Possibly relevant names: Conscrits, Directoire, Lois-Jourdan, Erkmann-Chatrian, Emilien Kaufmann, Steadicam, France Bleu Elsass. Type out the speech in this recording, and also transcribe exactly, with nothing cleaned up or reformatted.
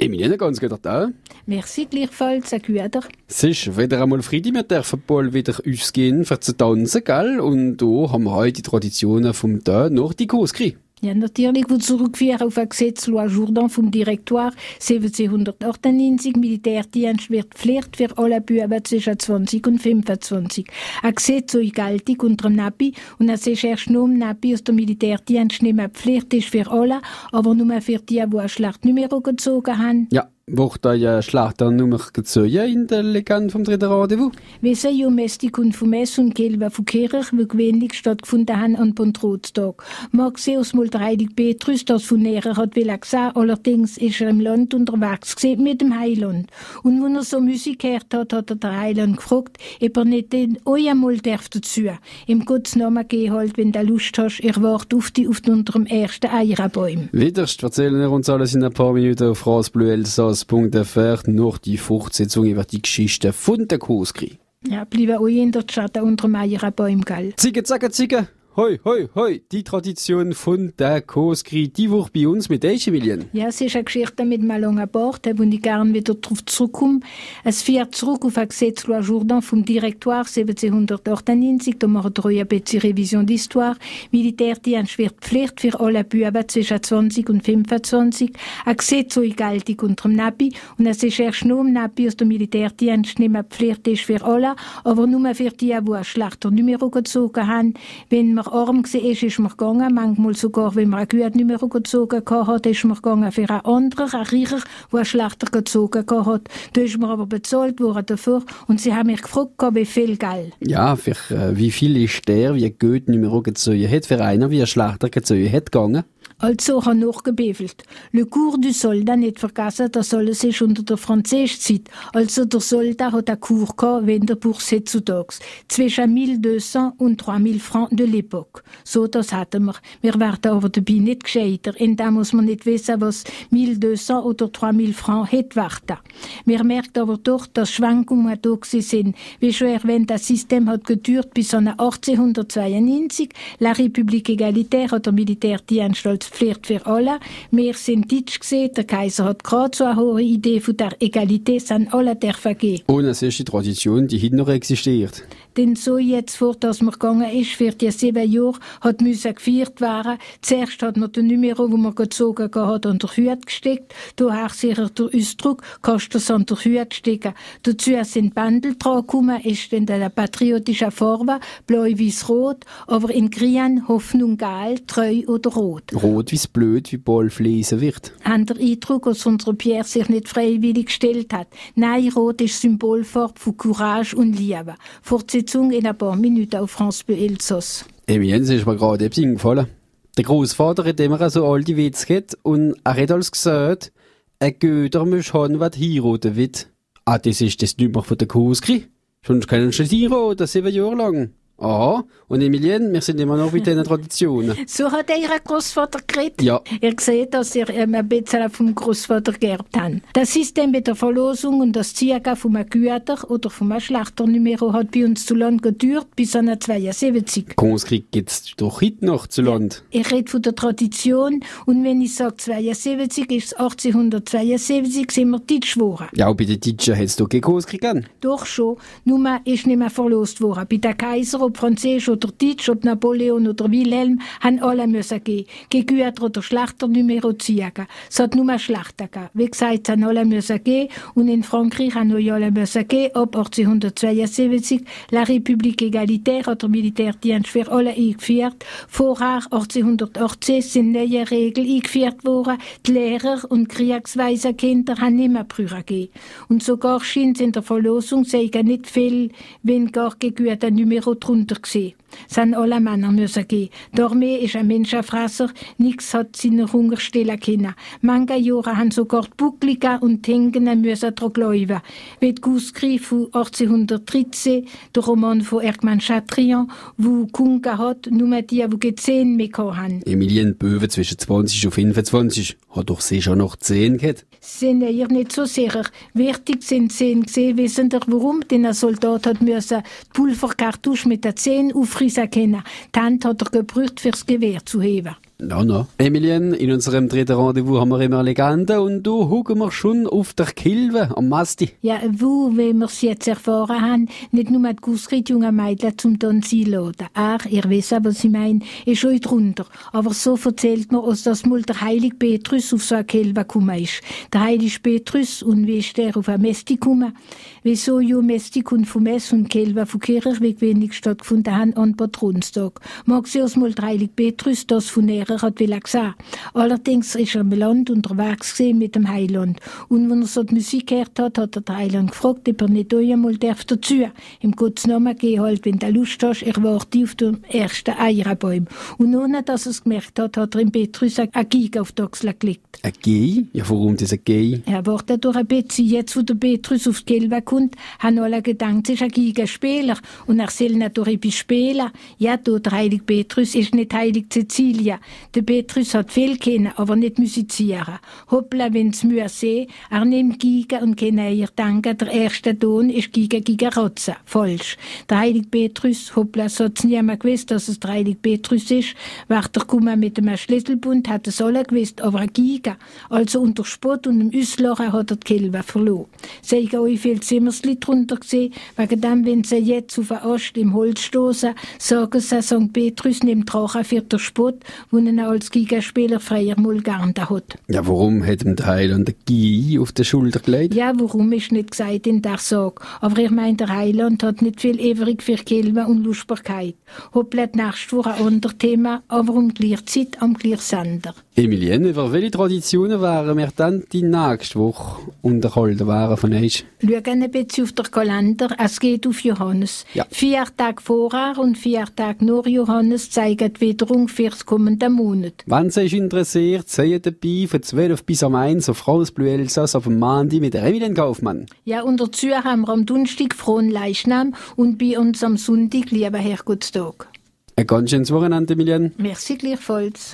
Emilienne, ganz guten Tag. Merci gleichfalls, ein Güter. Es ist wieder einmal Friede, wir dürfen bald wieder uns gehen, für zu tanzen, gell? Und da haben wir heute die Traditionen vom Tag nach die Conscrits. Ja, natürlich, die zurückführen auf ein Gesetz Lois-Jourdan vom Direktoire siebzehnhundertachtundneunzig, Militärdienst wird Pflicht für alle Buben zwischen zwanzig und fünfundzwanzig. Ein Gesetz so gültig unter dem Nabi und es ist erst nur im Nabi aus dem Militärdienst nicht mehr Pflicht ist für alle, aber nur für die, die eine Schlachtnummer gezogen haben. Ja. Wordt eine Schlachternummer gezogen in der Legende vom dritten Rendezvous? Wir sind ja mäßig und vom Mess und Gelbe von Kirch, die gewöhnlich stattgefunden haben an Pontrotstag. Mag sehen, dass mal der Heilige Petrus das von näher hat will er gesagt, allerdings ist er im Land unterwegs gesehen mit dem Heiland. Und wenn er so Musik gehört hat, hat er den Heiland gefragt, ob er nicht den euch einmal dazu. Im Gottes Namen geh halt, wenn du Lust hast, er wartet auf dich auf unserem ersten Eierbäum. Widerst erzählen wir uns alles in ein paar Minuten auf France Bleu Elsass. Noch die Fortsetzung über die Geschichte von der Conscrits. Ja, bleiben euch in der Schatten unter dem Eierbäum, gell? Zicke, zacke, zicke! Hoi, hoi, hoi! Die Tradition von der Conscrits, die Woche bei uns mit euch, Emilien. Ja, es ist eine Geschichte mit einem langen Bord, wo ich gerne wieder darauf zurückkomme. Es fährt zurück auf ein Gesetz Lois-Jourdan vom Directoire siebzehnhundertachtundneunzig. Da machen wir ein bisschen Revision d'Histoire. Militärdienst wird Pflicht für alle Buben zwischen zwanzig und fünfundzwanzig. Ein Gesetz so gültig unter dem Nabi. Und es ist erst nur im Nabi, dass der Militärdienst nicht mehr Pflicht ist für alle, aber nur für die, die eine Schlachternummer gezogen haben. Wenn man arm war, ist man gegangen. Manchmal sogar, wenn man eine Güternummer gezogen hat, ist man gegangen für einen anderen, einen Reicher, der einen Schlachter gezogen hat. Da ist man aber bezahlt worden dafür. Und sie haben mich gefragt, wie viel Geld. Ja, für äh, wie viel ist der, wie eine Güternummer gezogen hat, für einen, wie ein Schlachter gezogen hat, gegangen? Also habe ich nachgebefelt. Le cours du soldat, nicht vergessen, das alles ist unter der Französischzeit. Also der Soldat hat einen Cours gehabt, wenn der Bourse heutzutage. Zwischen mille deux cents und trois mille Francs de l'époque. So, das hatten wir. Wir werden aber dabei nicht gescheiter. Und da muss man nicht wissen, was mille deux cents oder trois mille Francs hätte werden. Wir merken aber doch, dass Schwankungen da sind. Wie schon erwähnt, das System hat gedauert bis an achtzehnhundertzweiundneunzig. La République égalitaire hat der Militärdienst als Pflicht für alle. Wir sind deutsch gesehen, der Kaiser hat gerade so eine hohe Idee von der Egalität, sind alle dürfen gehen. Und es ist die Tradition, die heute noch existiert. Denn so jetzt, vor dass man gegangen ist, für die sieben Jahre, hat müssen gefeiert werden. Zuerst hat man die Nummer, die man gezogen hat, an der Hütte gesteckt. Daher sicher der Ausdruck, kannst du es an der Hütte stecken. Dazu sind Bändel dran gekommen, ist in der patriotischen Farbe, blau, weiß, rot, aber in grün, Hoffnung, geil, treu oder rot. Rot, wie es blöd, wie Ball fließen wird. Haben der Eindruck, dass unsere Pierre sich nicht freiwillig gestellt hat. Nein, rot ist Symbolfarbe von Courage und Liebe. Fortsetzung in ein paar Minuten auf France Bleu Elsass. Jens, ist mir gerade etwas eingefallen. Der Großvater hat immer so alte Witze gehabt und er hat alles gesagt, ein Göder muss haben, was heiraten wird. Ah, das ist das Nummer von der Conscrits. Sonst können sie nicht heiraten, sieben Jahre lang. Ah, und Emilienne, wir sind immer noch mit diesen Traditionen. So hat euer Großvater geredet? Ja. Ihr seht, dass ihr ein bisschen vom Großvater geerbt habt. Das System mit der Verlosung und das Ziehen von einem Güter oder von einem Schlachternummer hat bei uns zu Land gedauert bis an zweiundsiebzig. Conscrits gibt es doch heute noch zu Land. Ja, ich rede von der Tradition und wenn ich sage zweiundsiebzig, ist es achtzehnhundertzweiundsiebzig, sind wir Deutsch geworden. Ja, und bei den Deutschen hättest du keinen Conscrits gegeben? Doch schon, nur man ist nicht mehr verlost worden. Bei den Kaiser, ob Französisch oder Deutsch, ob Napoleon oder Wilhelm, haben alle müssen gehen. Gegüter oder Schlachter nicht mehr ziehen. Es hat nur Schlachter gegeben. Wie gesagt, es haben alle müssen gehen. Und in Frankreich haben auch alle müssen gehen. Ab achtzehnhundertzweiundsiebzig la République égalitaire hat der Militärdienst für alle eingeführt. Vorher, achtzehnhundertachtzehn, sind neue Regeln eingeführt worden. Die Lehrer und kriegsweise Kinder haben nicht mehr früher gegeben. Und sogar scheint es in der Verlosung sagen nicht viel, wenn gar Gegüter nicht mehr drunter gesehen. Es haben alle Männer müssen gehen. Die Armee ist ein Menschenfresser, nichts hat seine Hunger stillen können. Manche Jahre haben sogar die Buckligen und die Hängen müssen daran glauben. Wie die Conscrits von achtzehnhundertdreizehn, der Roman von Erkmann-Chatrian, wo Kunga hat, nur die, die zehn mehr haben. Emilien Böwe zwischen zwanzig und fünfundzwanzig hat doch sicher noch zehn gehabt. Sind ihr nicht so sicher. Wichtig sind zehn gesehen, wissen ihr warum? Denn ein Soldat hat müssen Pulverkartuschen mit der zehn aufreißen können. Die Hand hat er gebraucht, fürs Gewehr zu heben. Ja, na. Emilien, in unserem dritten Rendezvous haben wir immer eine Legende und da schauen wir schon auf der Kilve am Masti. Ja, wo, wie wir es jetzt erfahren haben, nicht nur die Conscrits junge Mädchen zum Tanz einladen. Ach, ihr wisst ja, was ich meine, ist schon drunter. Aber so erzählt man uns, dass mal der heilige Petrus auf so eine Kilve gekommen ist. Der heilige Petrus, und wie ist der auf eine Mesti gekommen? Wieso ja Mestik und vom Mess und Kilve von Kirchweg wenig stattgefunden haben an Patronstag. Mag sie uns mal der heilige Petrus das von ihr hat will gesagt. Allerdings ist er im Land unterwegs mit dem Heiland. Und wenn er so die Musik gehört hat, hat er den Heiland gefragt, ob er nicht einmal darf dazu. Im Gottes Namen geh halt, wenn du Lust hast, ich warte auf dem ersten Eierbäum. Und ohne dass er es gemerkt hat, hat er in Petrus ein Gig auf die Achsel gelegt. Ein Gig? Ja, warum das ein Gig? Er wartet durch ein bisschen. Jetzt, wo der Petrus auf die Gelbe kommt, haben alle gedacht, es ist ein Gig, ein Spieler. Und er soll natürlich etwas spielen. Ja, der heilige Petrus ist nicht heilig Cecilia. Der Petrus hat viel kennen, aber nicht musizieren. Hoppla, wenn's mühe seh, er nimmt Giga und kann ihr denken, der erste Ton ist Giga, Giga, Rotze. Falsch. Der heilige Petrus, hoppla, so hat's niemand gewusst, dass es der heilige Petrus ist. Wäre der Kummer mit einem Schlüsselbund, hat es alle gewusst, aber ein Giga. Also unter Spott und im Auslachen hat er die Kelbe verloren. Sei euch viel Zimmersli drunter gesehen, wegen dem, wenn sie jetzt auf einen Ast im Holz stoßen, sagen sie, Sankt Petrus nimmt Rache für den Spott, wo als Gigaspieler freier mal geerntet hat. Ja, warum hat ihm der Heiland den Gigi auf der Schulter gelegt? Ja, warum ist nicht gesagt in der Sage. Aber ich meine, der Heiland hat nicht viel ewig für Kelme und Lustbarkeit. Hoppla, nächste Woche ein anderes Thema, aber um gleiche Zeit am gleichen Sender. Emilienne, über welche Traditionen wären wir dann die nächste Woche unterhalten wären von euch? Schauen ein bisschen auf den Kalender, es geht auf Johannes. Ja. Vier Tage vorher und vier Tage nach Johannes zeigen die Witterung fürs kommende Monat. Wenn Sie euch interessiert, seid dabei von zwölf bis am eins auf France Bleu Elsass auf dem Mandi mit Emilien Kaufmann. Ja, und dazu haben wir am Donnerstag frohen Leichnam und bei uns am Sonntag lieber Herrgottstag. Ein ganz schönes Wochenende, Emilien. Merci gleichfalls.